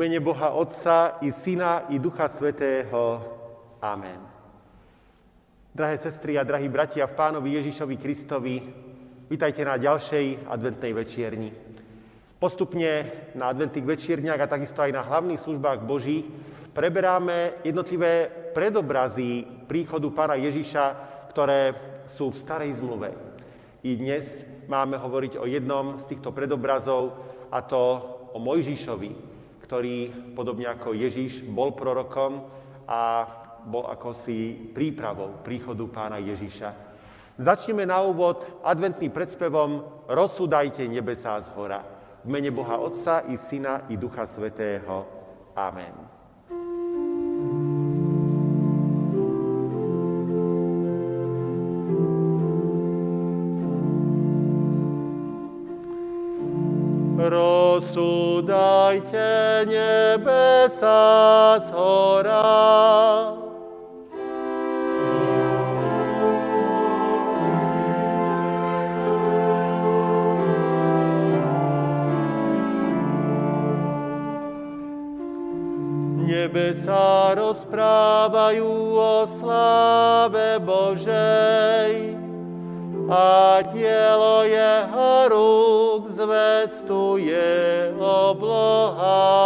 mene Boha Otca i Syna i Ducha Svätého. Amen. Drahé sestry a drahí bratia v Pánovi Ježišovi Kristovi, vitajte na ďalšej adventnej večierni. Postupne na adventných večierniach a takisto aj na hlavných službách Boží preberáme jednotlivé predobrazy príchodu Pána Ježiša, ktoré sú v Starej zmluve. I dnes máme hovoriť o jednom z týchto predobrazov, a to o Mojžišovi, ktorý, podobne ako Ježiš, bol prorokom a bol akosi prípravou príchodu Pána Ježiša. Začneme na úvod adventným predspevom Rozsúdajte nebesá zhora. V mene Boha Otca i Syna i Ducha Svätého. Amen. Rozsúdajte nebesá zhora. Nebesá rozprávajú o sláve Božej a dielo jeho rúk zvestuje obloha.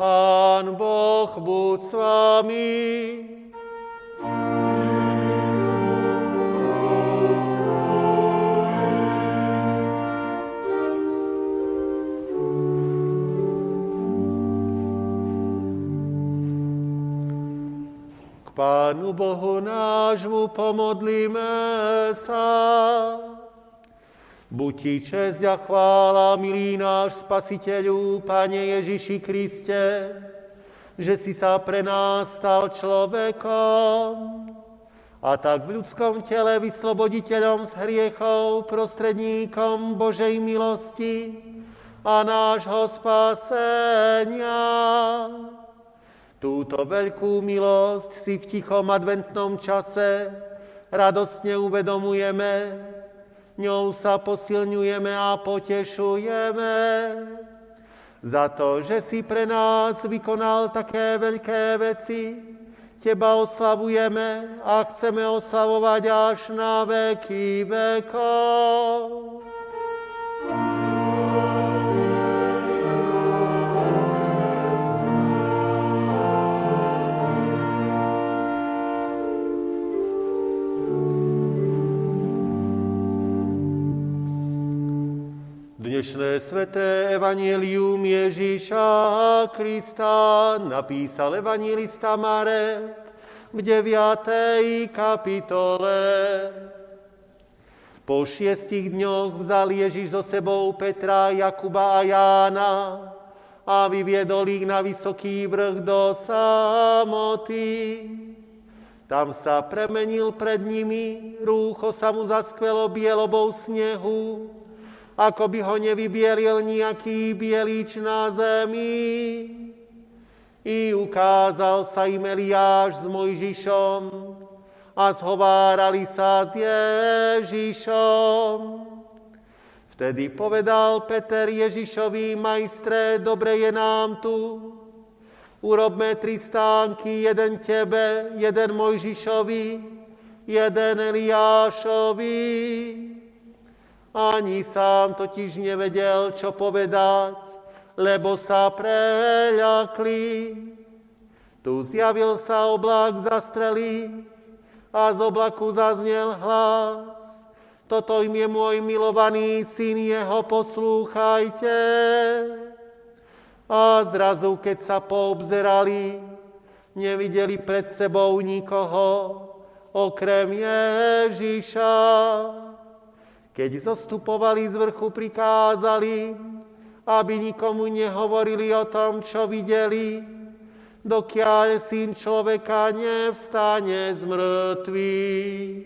Pán Boh buď s vami. K Pánu Bohu nášmu pomodlíme sa. Buď ti česť a chvála, milý náš Spasiteľu, Pane Ježiši Kriste, že si sa pre nás stal človekom a tak v ľudskom tele vysloboditeľom z hriechov, prostredníkom Božej milosti a nášho spasenia. Túto veľkú milosť si v tichom adventnom čase radosne uvedomujeme, ňou sa posilňujeme a potešujeme za to, že si pre nás vykonal také veľké veci. Teba oslavujeme a chceme oslavovať až na veky vekov. Dnešné sveté evanjelium Ježíša Krista napísal evanjelista Marek v 9. kapitole. Po 6 dňoch vzal Ježíš so sebou Petra, Jakuba a Jána a vyviedol ich na vysoký vrch do samoty. Tam sa premenil pred nimi, rúcho sa mu zaskvelo bielobou snehu, ako by ho nevybielil nejaký bielič na zemi. I ukázal sa im Eliáš s Mojžišom a zhovárali sa s Ježišom. Vtedy povedal Peter Ježišovi: Majstre, dobre je nám tu. Urobme 3 stánky, jeden tebe, jeden Mojžišovi, jeden Eliášovi. Ani sám totiž nevedel, čo povedať, lebo sa preľakli. Tu zjavil sa oblak zastrelý a z oblaku zaznel hlas: Toto im je môj milovaný syn, jeho poslúchajte. A zrazu, keď sa poobzerali, nevideli pred sebou nikoho, okrem Ježiša. Keď zostupovali z vrchu, prikázali, aby nikomu nehovorili o tom, čo videli, dokiaľ Syn človeka nevstane z mŕtvych.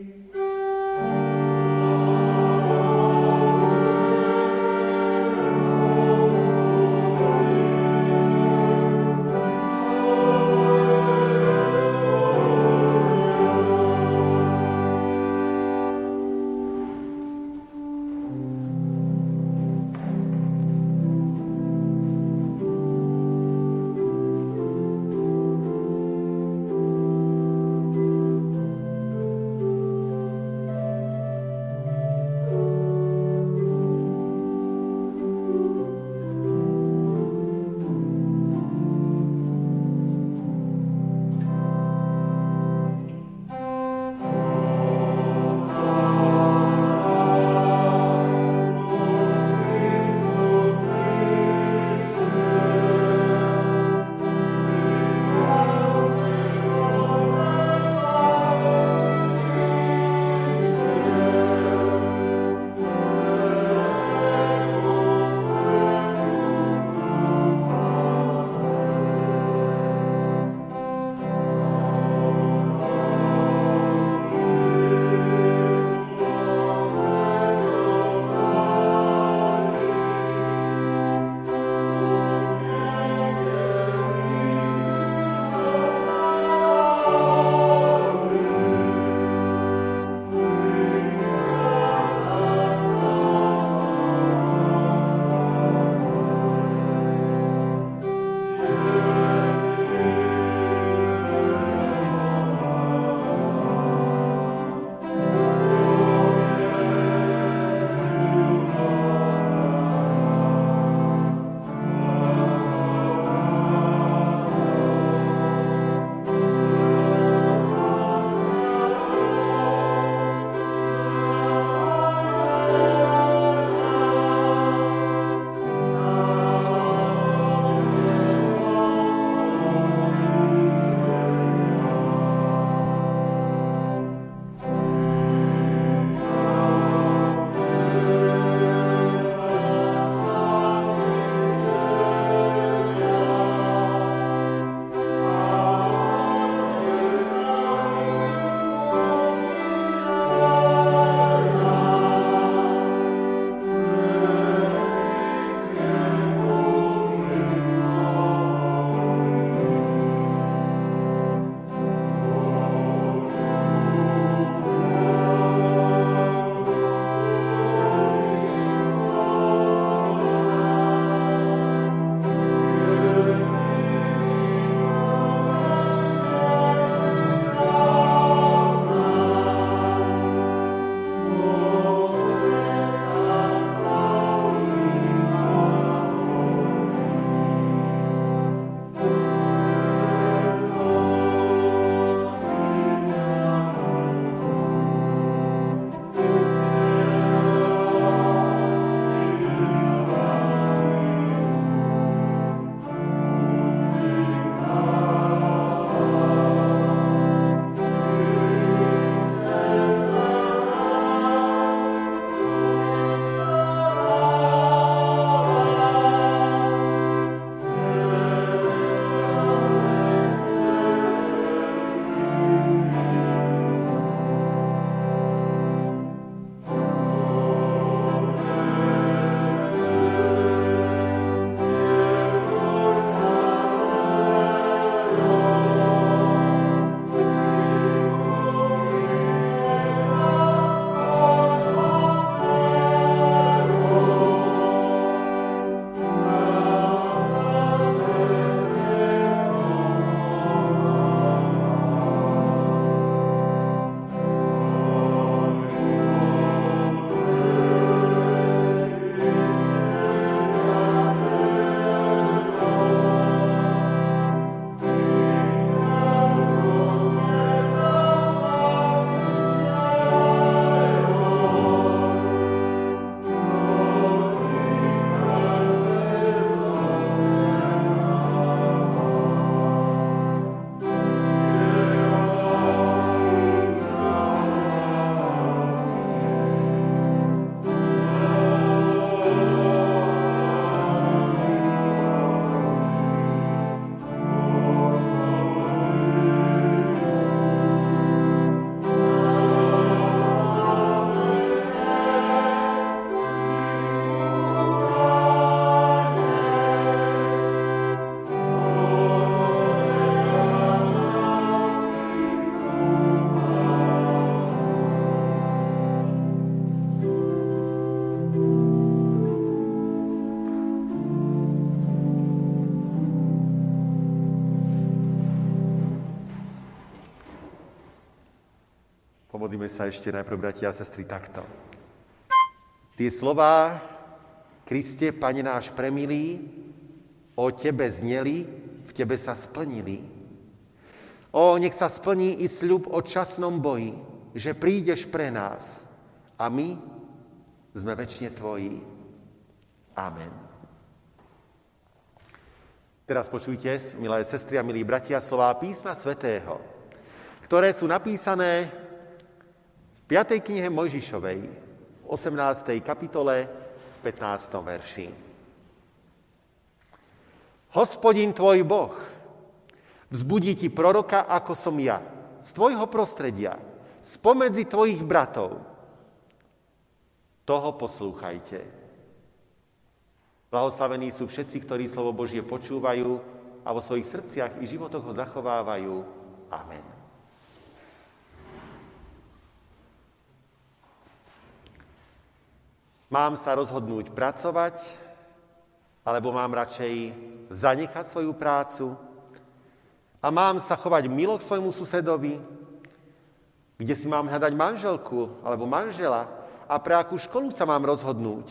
sa ešte najprv, bratia a sestry, takto. Tie slová, Kriste, Pane náš premilý, o Tebe zneli, v Tebe sa splnili. O, nech sa splní i sľub o časnom boji, že prídeš pre nás a my sme večne Tvoji. Amen. Teraz počujte, milé sestry a milí bratia, slová písma svätého, ktoré sú napísané v 5. knihe Mojžišovej, v 18. kapitole, v 15. verši. Hospodin tvoj Boh vzbudí ti proroka, ako som ja, z tvojho prostredia, spomedzi tvojich bratov. Toho poslúchajte. Blahoslavení sú všetci, ktorí slovo Božie počúvajú a vo svojich srdciach i životoch ho zachovávajú. Amen. Mám sa rozhodnúť pracovať, alebo mám radšej zanechať svoju prácu? A mám sa chovať milo k svojmu susedovi? Kde si mám hľadať manželku alebo manžela? A pre akú školu sa mám rozhodnúť?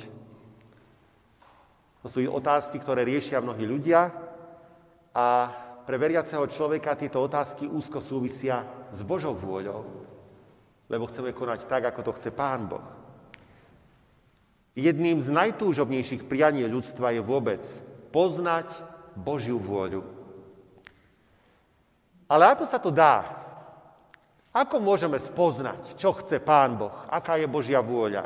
To sú otázky, ktoré riešia mnohí ľudia a pre veriaceho človeka tieto otázky úzko súvisia s Božou vôľou, lebo chceme konať tak, ako to chce Pán Boh. Jedným z najtúžobnejších prianí ľudstva je vôbec poznať Božiu vôľu. Ale ako sa to dá? Ako môžeme spoznať, čo chce Pán Boh? Aká je Božia vôľa?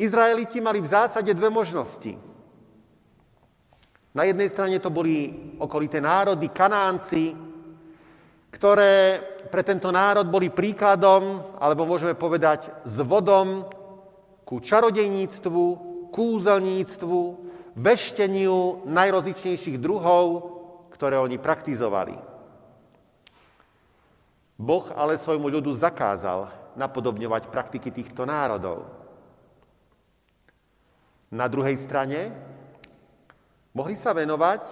Izraeliti mali v zásade dve možnosti. Na jednej strane to boli okolité národy, Kanánci, ktoré pre tento národ boli príkladom, alebo môžeme povedať zvodom, ku čarodejníctvu, kúzelníctvu, vešteniu najrozličnejších druhov, ktoré oni praktizovali. Boh ale svojmu ľudu zakázal napodobňovať praktiky týchto národov. Na druhej strane mohli sa venovať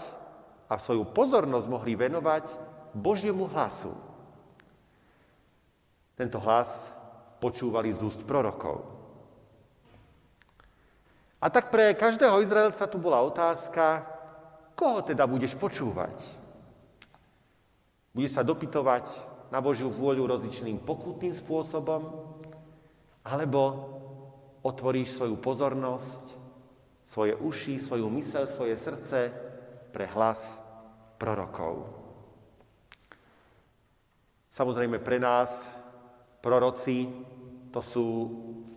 a svoju pozornosť mohli venovať Božiemu hlasu. Tento hlas počúvali z úst prorokov. A tak pre každého Izraelca tu bola otázka, koho teda budeš počúvať? Budeš sa dopytovať na Božiu vôľu rozličným pokutným spôsobom? Alebo otvoríš svoju pozornosť, svoje uši, svoju myseľ, svoje srdce pre hlas prorokov? Samozrejme pre nás proroci to sú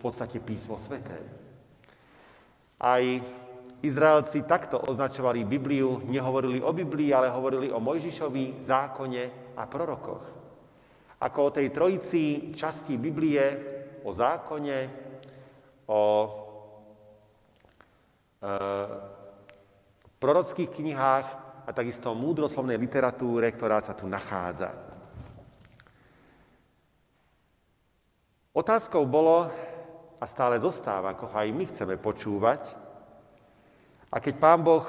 v podstate písmo sväté. Aj Izraelci takto označovali Bibliu, nehovorili o Biblii, ale hovorili o Mojžišovi, zákone a prorokoch. Ako o tej trojici časti Biblie, o zákone, o prorockých knihách a takisto o múdroslovnej literatúre, ktorá sa tu nachádza. Otázkou bolo, a stále zostáva, ako aj my chceme počúvať. A keď Pán Boh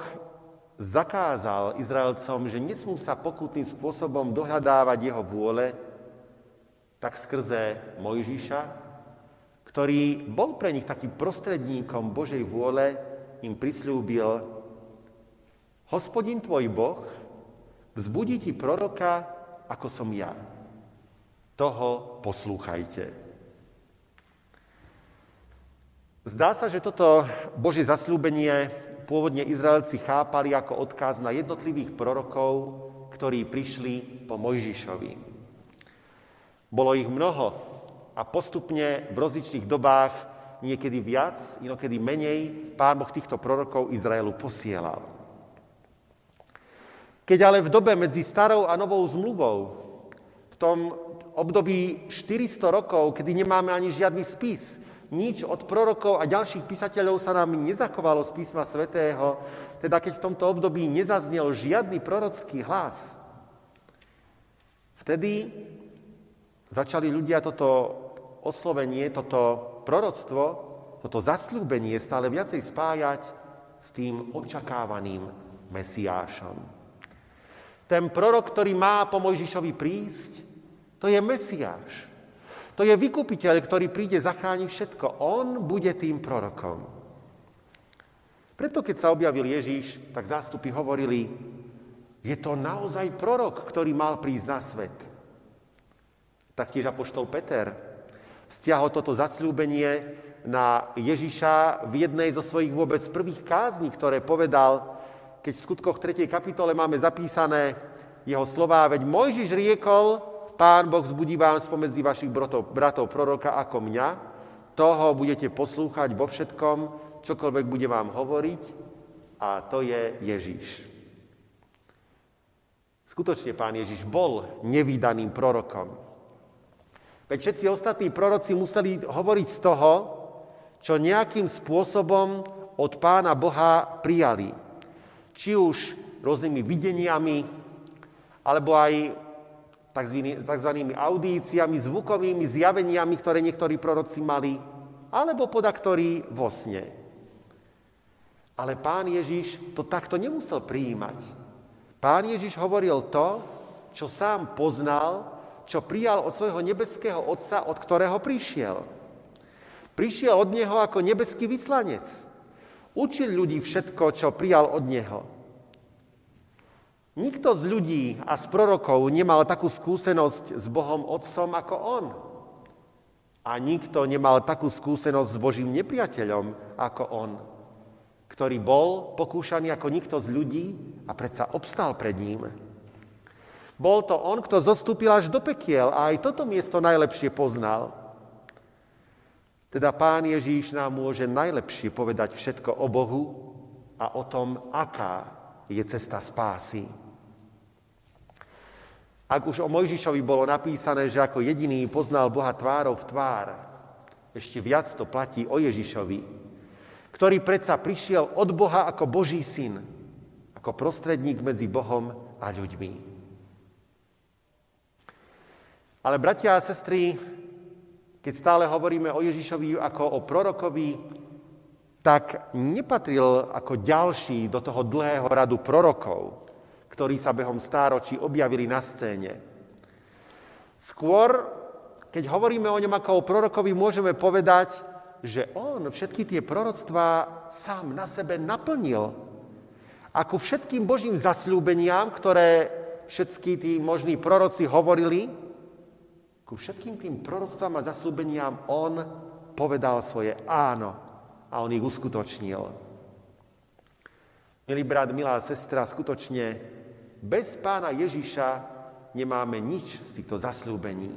zakázal Izraelcom, že nesmú sa pokutným spôsobom dohľadávať jeho vôle, tak skrze Mojžiša, ktorý bol pre nich takým prostredníkom Božej vôle, im prisľúbil: Hospodin tvoj Boh vzbudí ti proroka, ako som ja. Toho poslúchajte. Zdá sa, že toto Božie zasľúbenie pôvodne Izraelci chápali ako odkaz na jednotlivých prorokov, ktorí prišli po Mojžišovi. Bolo ich mnoho a postupne v rozličných dobách, niekedy viac, inokedy menej, Pán Boh týchto prorokov Izraelu posielal. Keď ale v dobe medzi starou a novou zmluvou, v tom období 400 rokov, kedy nemáme ani žiadny spis, nič od prorokov a ďalších písateľov sa nám nezachovalo z písma svätého, teda keď v tomto období nezaznel žiadny prorocký hlas. Vtedy začali ľudia toto oslovenie, toto proroctvo, toto zasľúbenie stále viacej spájať s tým očakávaným Mesiášom. Ten prorok, ktorý má po Mojžišovi prísť, to je Mesiáš. To je vykupiteľ, ktorý príde zachrániť všetko. On bude tým prorokom. Preto, keď sa objavil Ježíš, tak zástupy hovorili, je to naozaj prorok, ktorý mal prísť na svet. Taktiež apoštol Peter vzťahol toto zasľúbenie na Ježiša v jednej zo svojich vôbec prvých kázní, ktoré povedal, keď v skutkoch 3. kapitole máme zapísané jeho slová, veď Mojžiš riekol, Pán Boh zbudí vám spomedzi vašich bratov proroka ako mňa, toho budete poslúchať vo všetkom, čokoľvek bude vám hovoriť, a to je Ježiš. Skutočne Pán Ježiš bol nevídaným prorokom. Veď všetci ostatní proroci museli hovoriť z toho, čo nejakým spôsobom od Pána Boha prijali. Či už rôznymi videniami, alebo aj takzvanými audíciami, zvukovými zjaveniami, ktoré niektorí proroci mali, alebo podaktorí vo sne. Ale Pán Ježiš to takto nemusel prijímať. Pán Ježiš hovoril to, čo sám poznal, čo prijal od svojho nebeského Otca, od ktorého prišiel. Prišiel od Neho ako nebeský vyslanec. Učil ľudí všetko, čo prijal od Neho. Nikto z ľudí a z prorokov nemal takú skúsenosť s Bohom Otcom ako on. A nikto nemal takú skúsenosť s Božím nepriateľom ako on, ktorý bol pokúšaný ako nikto z ľudí a predsa obstál pred ním. Bol to on, kto zostúpil až do pekiel a aj toto miesto najlepšie poznal. Teda Pán Ježíš nám môže najlepšie povedať všetko o Bohu a o tom, aká je cesta spásy. Ak už o Mojžišovi bolo napísané, že ako jediný poznal Boha tvárov v tvár, ešte viac to platí o Ježišovi, ktorý predsa prišiel od Boha ako Boží syn, ako prostredník medzi Bohom a ľuďmi. Ale bratia a sestry, keď stále hovoríme o Ježišovi ako o prorokovi, tak nepatril ako ďalší do toho dlhého radu prorokov, ktorí sa behom stáročí objavili na scéne. Skôr, keď hovoríme o ňom ako o prorokovi, môžeme povedať, že on všetky tie proroctvá sám na sebe naplnil. Ako všetkým Božím zasľúbeniam, ktoré všetky tí možní proroci hovorili, ku všetkým tým proroctvám a zasľúbeniam on povedal svoje áno a on ich uskutočnil. Milý brat, milá sestra, skutočne bez Pána Ježiša nemáme nič z týchto zasľúbení.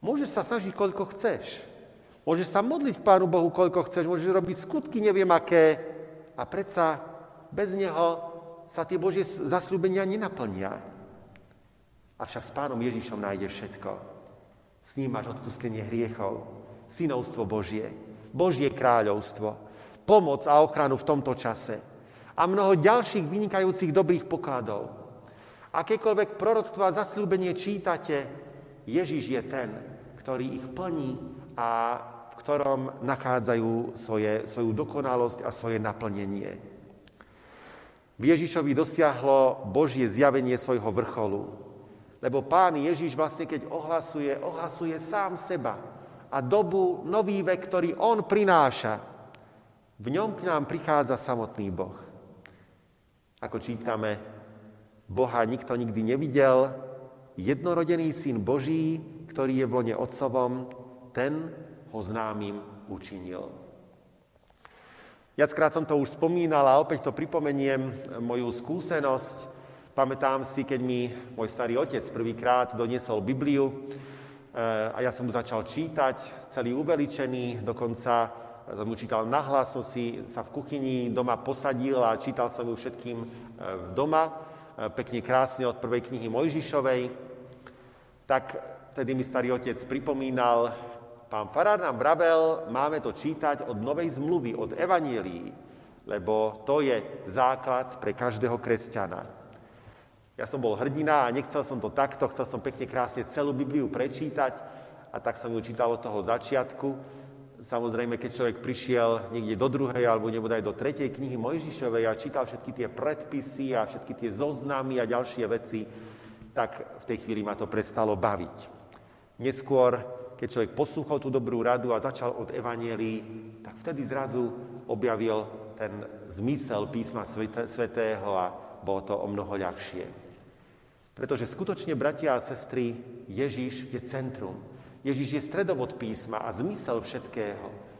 Môžeš sa snažiť, koľko chceš. Môžeš sa modliť Pánu Bohu, koľko chceš. Môžeš robiť skutky, neviem aké. A predsa bez neho sa tie Božie zasľúbenia nenaplnia. Avšak s Pánom Ježišom nájde všetko. S ním máš odpustenie hriechov, synovstvo Božie, Božie kráľovstvo, pomoc a ochranu v tomto čase a mnoho ďalších vynikajúcich dobrých pokladov. Akékoľvek proroctvo a zasľúbenie čítate, Ježiš je ten, ktorý ich plní a v ktorom nachádzajú svoju dokonalosť a svoje naplnenie. V Ježišovi dosiahlo Božie zjavenie svojho vrcholu. Lebo Pán Ježiš vlastne, keď ohlasuje sám seba a dobu, nový vek, ktorý on prináša. V ňom k nám prichádza samotný Boh. Ako čítame, Boha nikto nikdy nevidel, jednorodený Syn Boží, ktorý je v lone Otcovom, ten ho známym učinil. Viackrát som to už spomínal a opäť to pripomeniem, moju skúsenosť. Pamätám si, keď mi môj starý otec prvýkrát doniesol Bibliu a ja som mu začal čítať, celý uveličený, dokonca som mu čítal nahlas, som si sa v kuchyni doma posadil a čítal som ju všetkým doma, pekne krásne od prvej knihy Mojžišovej. Tak tedy mi starý otec pripomínal, pán farár nám vravel, máme to čítať od Novej zmluvy, od Evanjelií, lebo to je základ pre každého kresťana. Ja som bol hrdina a nechcel som to takto, chcel som pekne krásne celú Bibliu prečítať a tak som ju čítal od toho začiatku. Samozrejme, keď človek prišiel niekde do druhej alebo nebodaj do tretej knihy Mojžišovej a čítal všetky tie predpisy a všetky tie zoznamy a ďalšie veci, tak v tej chvíli ma to prestalo baviť. Neskôr keď človek poslúchal tú dobrú radu a začal od evanjelií, tak vtedy zrazu objavil ten zmysel písma svätého a bolo to o mnoho ľahšie. Pretože skutočne, bratia a sestry, Ježiš je centrum. Ježiš je stredobod písma a zmysel všetkého.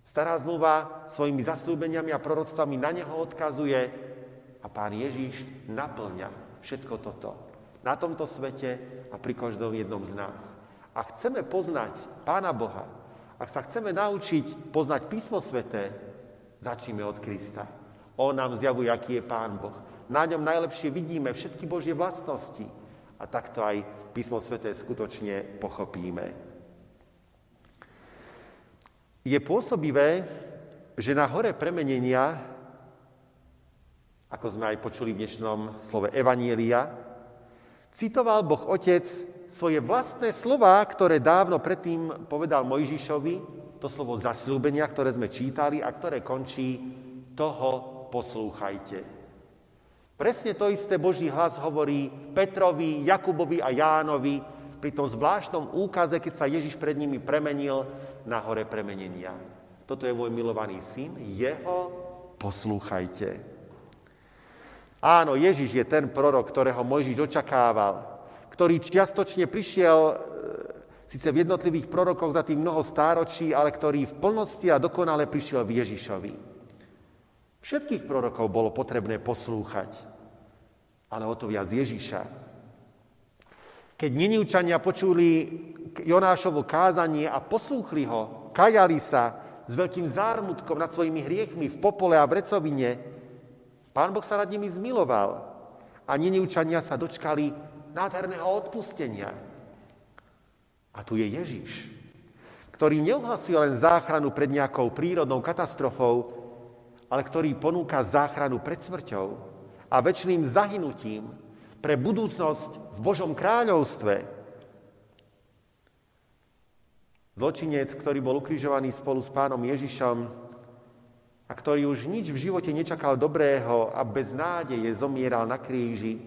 Stará zmluva svojimi zasľúbeniami a proroctvami na neho odkazuje a Pán Ježiš naplňa všetko toto na tomto svete a pri každom jednom z nás. A chceme poznať Pána Boha, ak sa chceme naučiť poznať písmo sväté, začnime od Krista. On nám zjavuje, aký je Pán Boh. Na ňom najlepšie vidíme všetky Božie vlastnosti a takto aj písmo sväté skutočne pochopíme. Je pôsobivé, že na hore premenenia, ako sme aj počuli v dnešnom slove Evanjelia, citoval Boh Otec svoje vlastné slová, ktoré dávno predtým povedal Mojžišovi, to slovo zasľúbenia, ktoré sme čítali a ktoré končí toho poslúchajte. Presne to isté Boží hlas hovorí Petrovi, Jakubovi a Jánovi pri tom zvláštnom úkaze, keď sa Ježiš pred nimi premenil na hore premenenia. Toto je môj milovaný syn, jeho poslúchajte. Áno, Ježiš je ten prorok, ktorého Mojžiš očakával, ktorý čiastočne prišiel síce v jednotlivých prorokoch za tým mnoho stáročí, ale ktorý v plnosti a dokonale prišiel v Ježišovi. Všetkých prorokov bolo potrebné poslúchať, ale o to viac Ježiša. Keď Niničania počuli Jonášovo kázanie a poslúchli ho, kajali sa s veľkým zármutkom nad svojimi hriechmi v popole a v recovine, Pán Boh sa nad nimi zmiloval a Niničania sa dočkali nádherného odpustenia. A tu je Ježiš, ktorý neohlasuje len záchranu pred nejakou prírodnou katastrofou, ale ktorý ponúka záchranu pred smrťou a večným zahynutím pre budúcnosť v Božom kráľovstve. Zločinec, ktorý bol ukrižovaný spolu s Pánom Ježišom a ktorý už nič v živote nečakal dobrého a bez nádeje zomieral na kríži,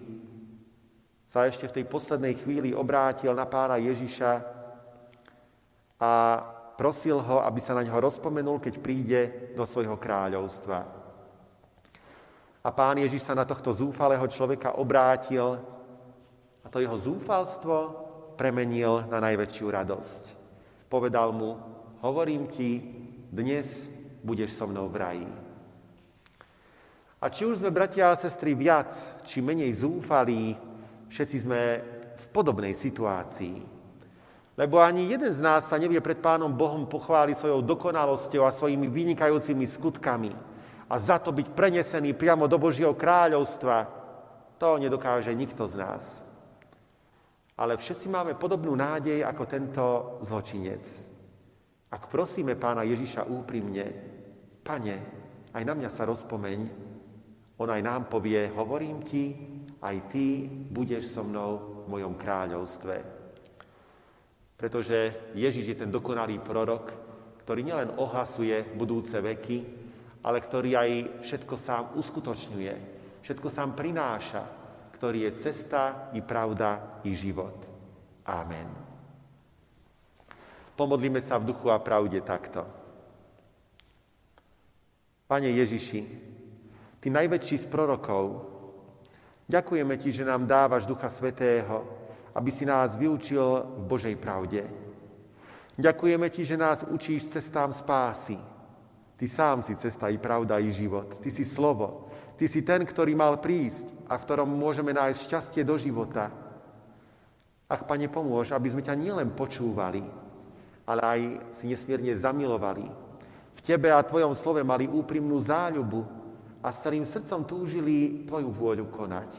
sa ešte v tej poslednej chvíli obrátil na Pána Ježiša a prosil ho, aby sa na ňo rozpomenul, keď príde do svojho kráľovstva. A Pán Ježiš sa na tohto zúfalého človeka obrátil a to jeho zúfalstvo premenil na najväčšiu radosť. Povedal mu, hovorím ti, dnes budeš so mnou v raji. A či už sme, bratia a sestry, viac či menej zúfalí, všetci sme v podobnej situácii. Lebo ani jeden z nás sa nevie pred Pánom Bohom pochváliť svojou dokonalosťou a svojimi vynikajúcimi skutkami. A za to byť prenesený priamo do Božieho kráľovstva, to nedokáže nikto z nás. Ale všetci máme podobnú nádej ako tento zločinec. Ak prosíme Pána Ježiša úprimne, Pane, aj na mňa sa rozpomeň, on aj nám povie, hovorím ti, aj ty budeš so mnou v mojom kráľovstve. Pretože Ježiš je ten dokonalý prorok, ktorý nielen ohlasuje budúce veky, ale ktorý aj všetko sám uskutočňuje, všetko sám prináša, ktorý je cesta i pravda i život. Amen. Pomodlíme sa v duchu a pravde takto. Pane Ježiši, ty najväčší z prorokov, ďakujeme ti, že nám dávaš Ducha Svätého, aby si nás vyučil v Božej pravde. Ďakujeme ti, že nás učíš cestám spásy. Ty sám si cesta i pravda i život. Ty si slovo. Ty si ten, ktorý mal prísť a v ktorom môžeme nájsť šťastie do života. Ach, Pane, pomôž, aby sme ťa nielen počúvali, ale aj si nesmierne zamilovali. V tebe a tvojom slove mali úprimnú záľubu a s celým srdcom túžili tvoju vôľu konať.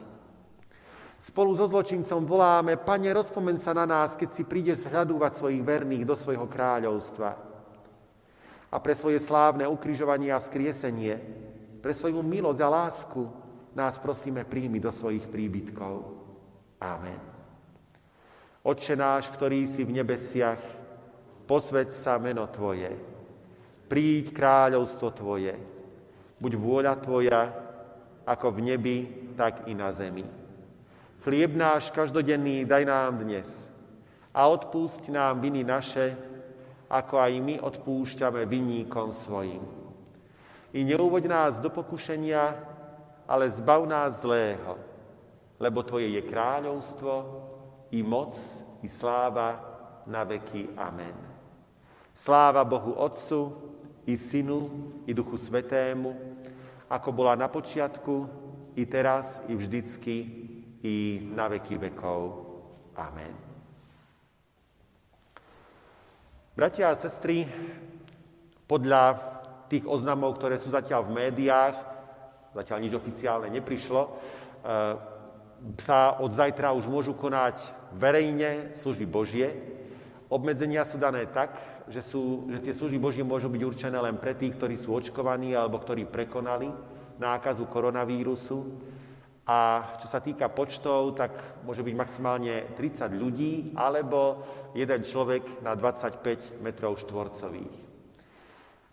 Spolu so zločincom voláme, Pane, rozpomen sa na nás, keď si prídeš zhľadúvať svojich verných do svojho kráľovstva. A pre svoje slávne ukrižovanie a vzkriesenie, pre svoju milosť a lásku nás prosíme príjmi do svojich príbytkov. Amen. Otče náš, ktorý si v nebesiach, posväť sa meno Tvoje, príď kráľovstvo Tvoje, buď vôľa Tvoja, ako v nebi, tak i na zemi. Chlieb náš každodenný daj nám dnes a a odpúšť nám viny naše, ako aj my odpúšťame vinníkom svojim. I neuvoď nás do pokušenia, ale zbav nás zlého, lebo Tvoje je kráľovstvo, i moc, i sláva na veky. Amen. Sláva Bohu Otcu, i Synu, i Duchu Svätému, ako bola na počiatku, i teraz, i vždycky, i na veky vekov. Amen. Bratia a sestry, podľa tých oznamov, ktoré sú zatiaľ v médiách, zatiaľ nič oficiálne neprišlo, sa od zajtra už môžu konať verejne služby Božie. Obmedzenia sú dané tak, že tie služby Božie môžu byť určené len pre tých, ktorí sú očkovaní alebo ktorí prekonali nákazu koronavírusu. A čo sa týka počtov, tak môže byť maximálne 30 ľudí alebo jeden človek na 25 metrov štvorcových.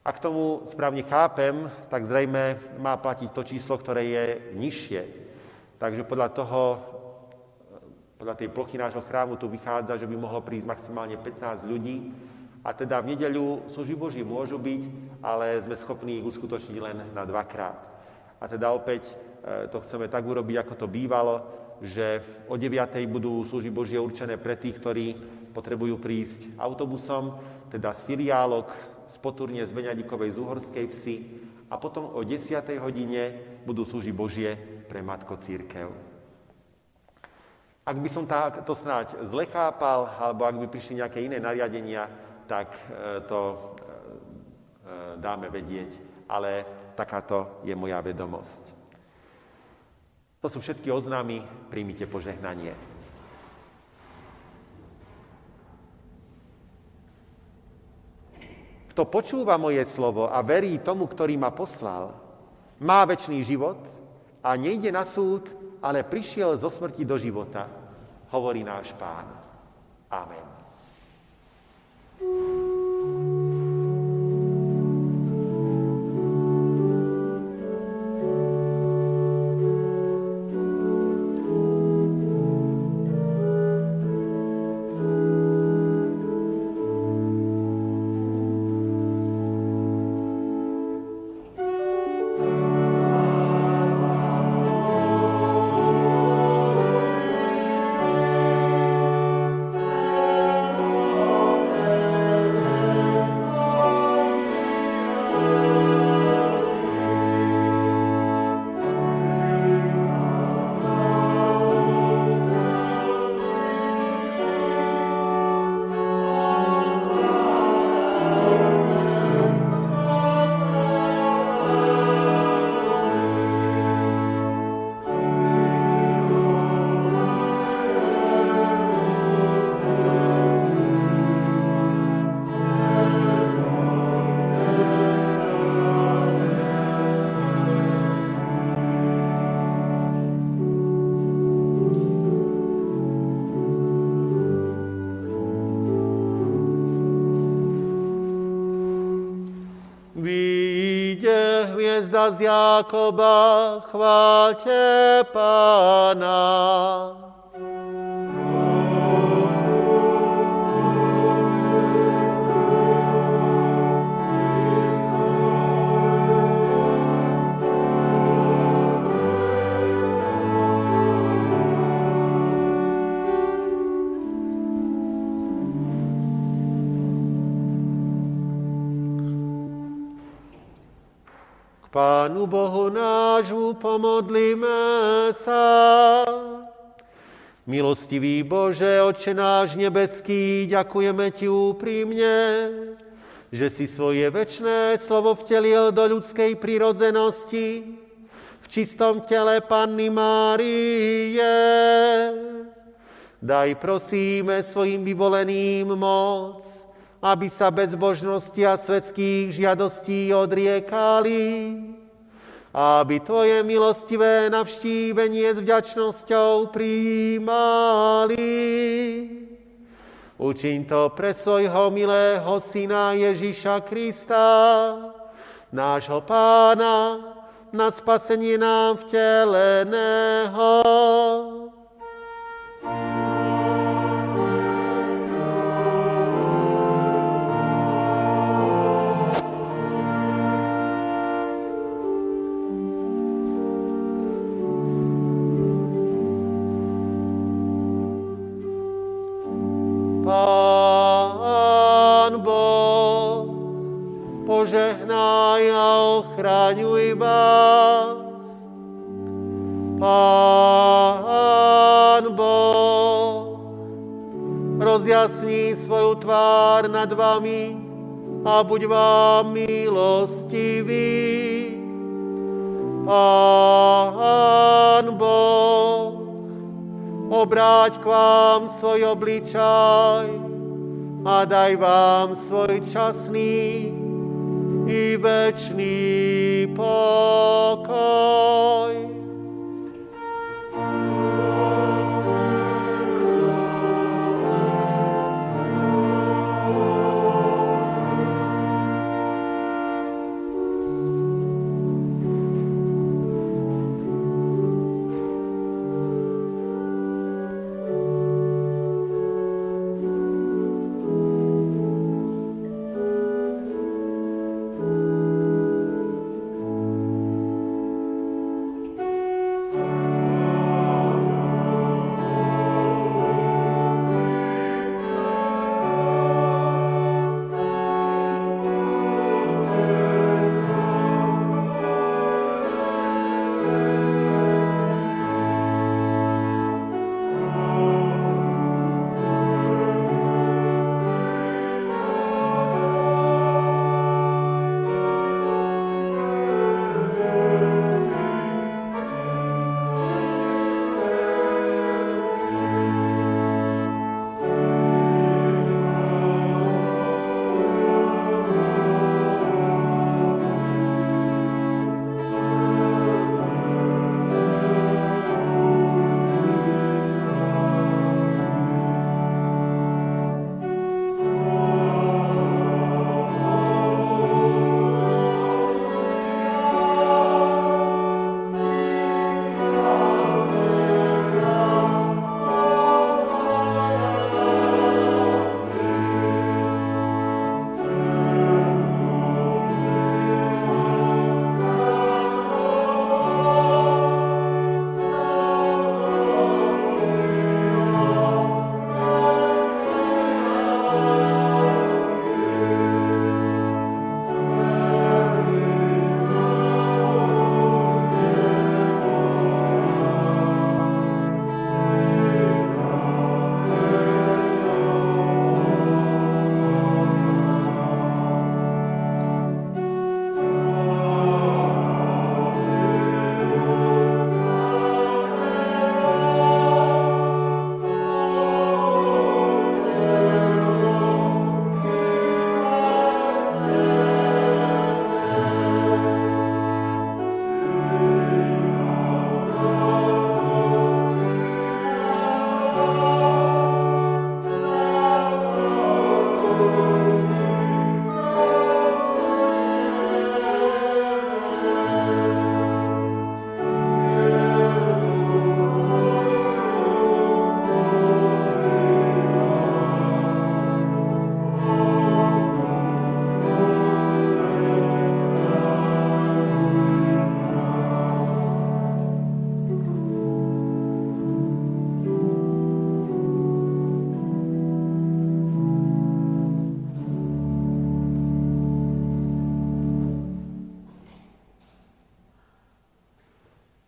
Ak tomu správne chápem, tak zrejme má platiť to číslo, ktoré je nižšie. Takže podľa tej plochy nášho chrámu tu vychádza, že by mohlo prísť maximálne 15 ľudí. A teda v nedeľu služby Boží môžu byť, ale sme schopní ich uskutočniť len na dvakrát. A teda opäť to chceme tak urobiť, ako to bývalo, že o 9:00 budú služby Božie určené pre tých, ktorí potrebujú prísť autobusom, teda z filiálok, z Poturne, z Beňadikovej, z Uhorskej Vsi, a potom o 10:00 budú služby Božie pre Matko Cirkev. Ak by som to snáď zle chápal, alebo ak by prišli nejaké iné nariadenia, tak to dáme vedieť, ale takáto je moja vedomosť. To sú všetky oznámy, príjmite požehnanie. Kto počúva moje slovo a verí tomu, ktorý ma poslal, má večný život a nejde na súd, ale prišiel zo smrti do života, hovorí náš Pán. Amen. Z Jakoba, chváľte Pána. Pánu Bohu nášmu pomodlíme sa. Milostivý Bože, Otče náš nebeský, ďakujeme Ti úprimne, že si svoje večné slovo vtelil do ľudskej prirodzenosti v čistom tele Panny Márie. Daj prosíme svojim vyvoleným moc, aby sa bezbožnosti a svetských žiadostí odriekali, aby Tvoje milostivé navštívenie s vďačnosťou prijímali. Učiň to pre svojho milého Syna Ježiša Krista, nášho Pána, na spasenie nám vteleného. ochraňuj vás, Pán Boh. Rozjasní svoju tvár nad vami a buď vám milostivý. Pán Boh, obráť k vám svoj obličaj a daj vám svoj časný i večný pokoj.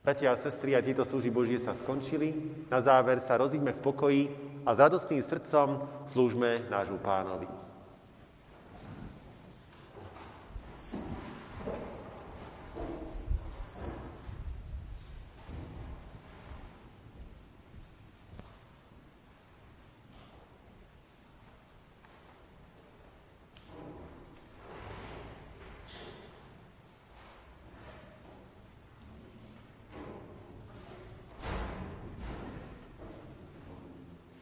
Bratia a sestry, a tieto služby Božie sa skončili. Na záver sa rozíďme v pokoji a s radostným srdcom slúžme nášmu Pánovi.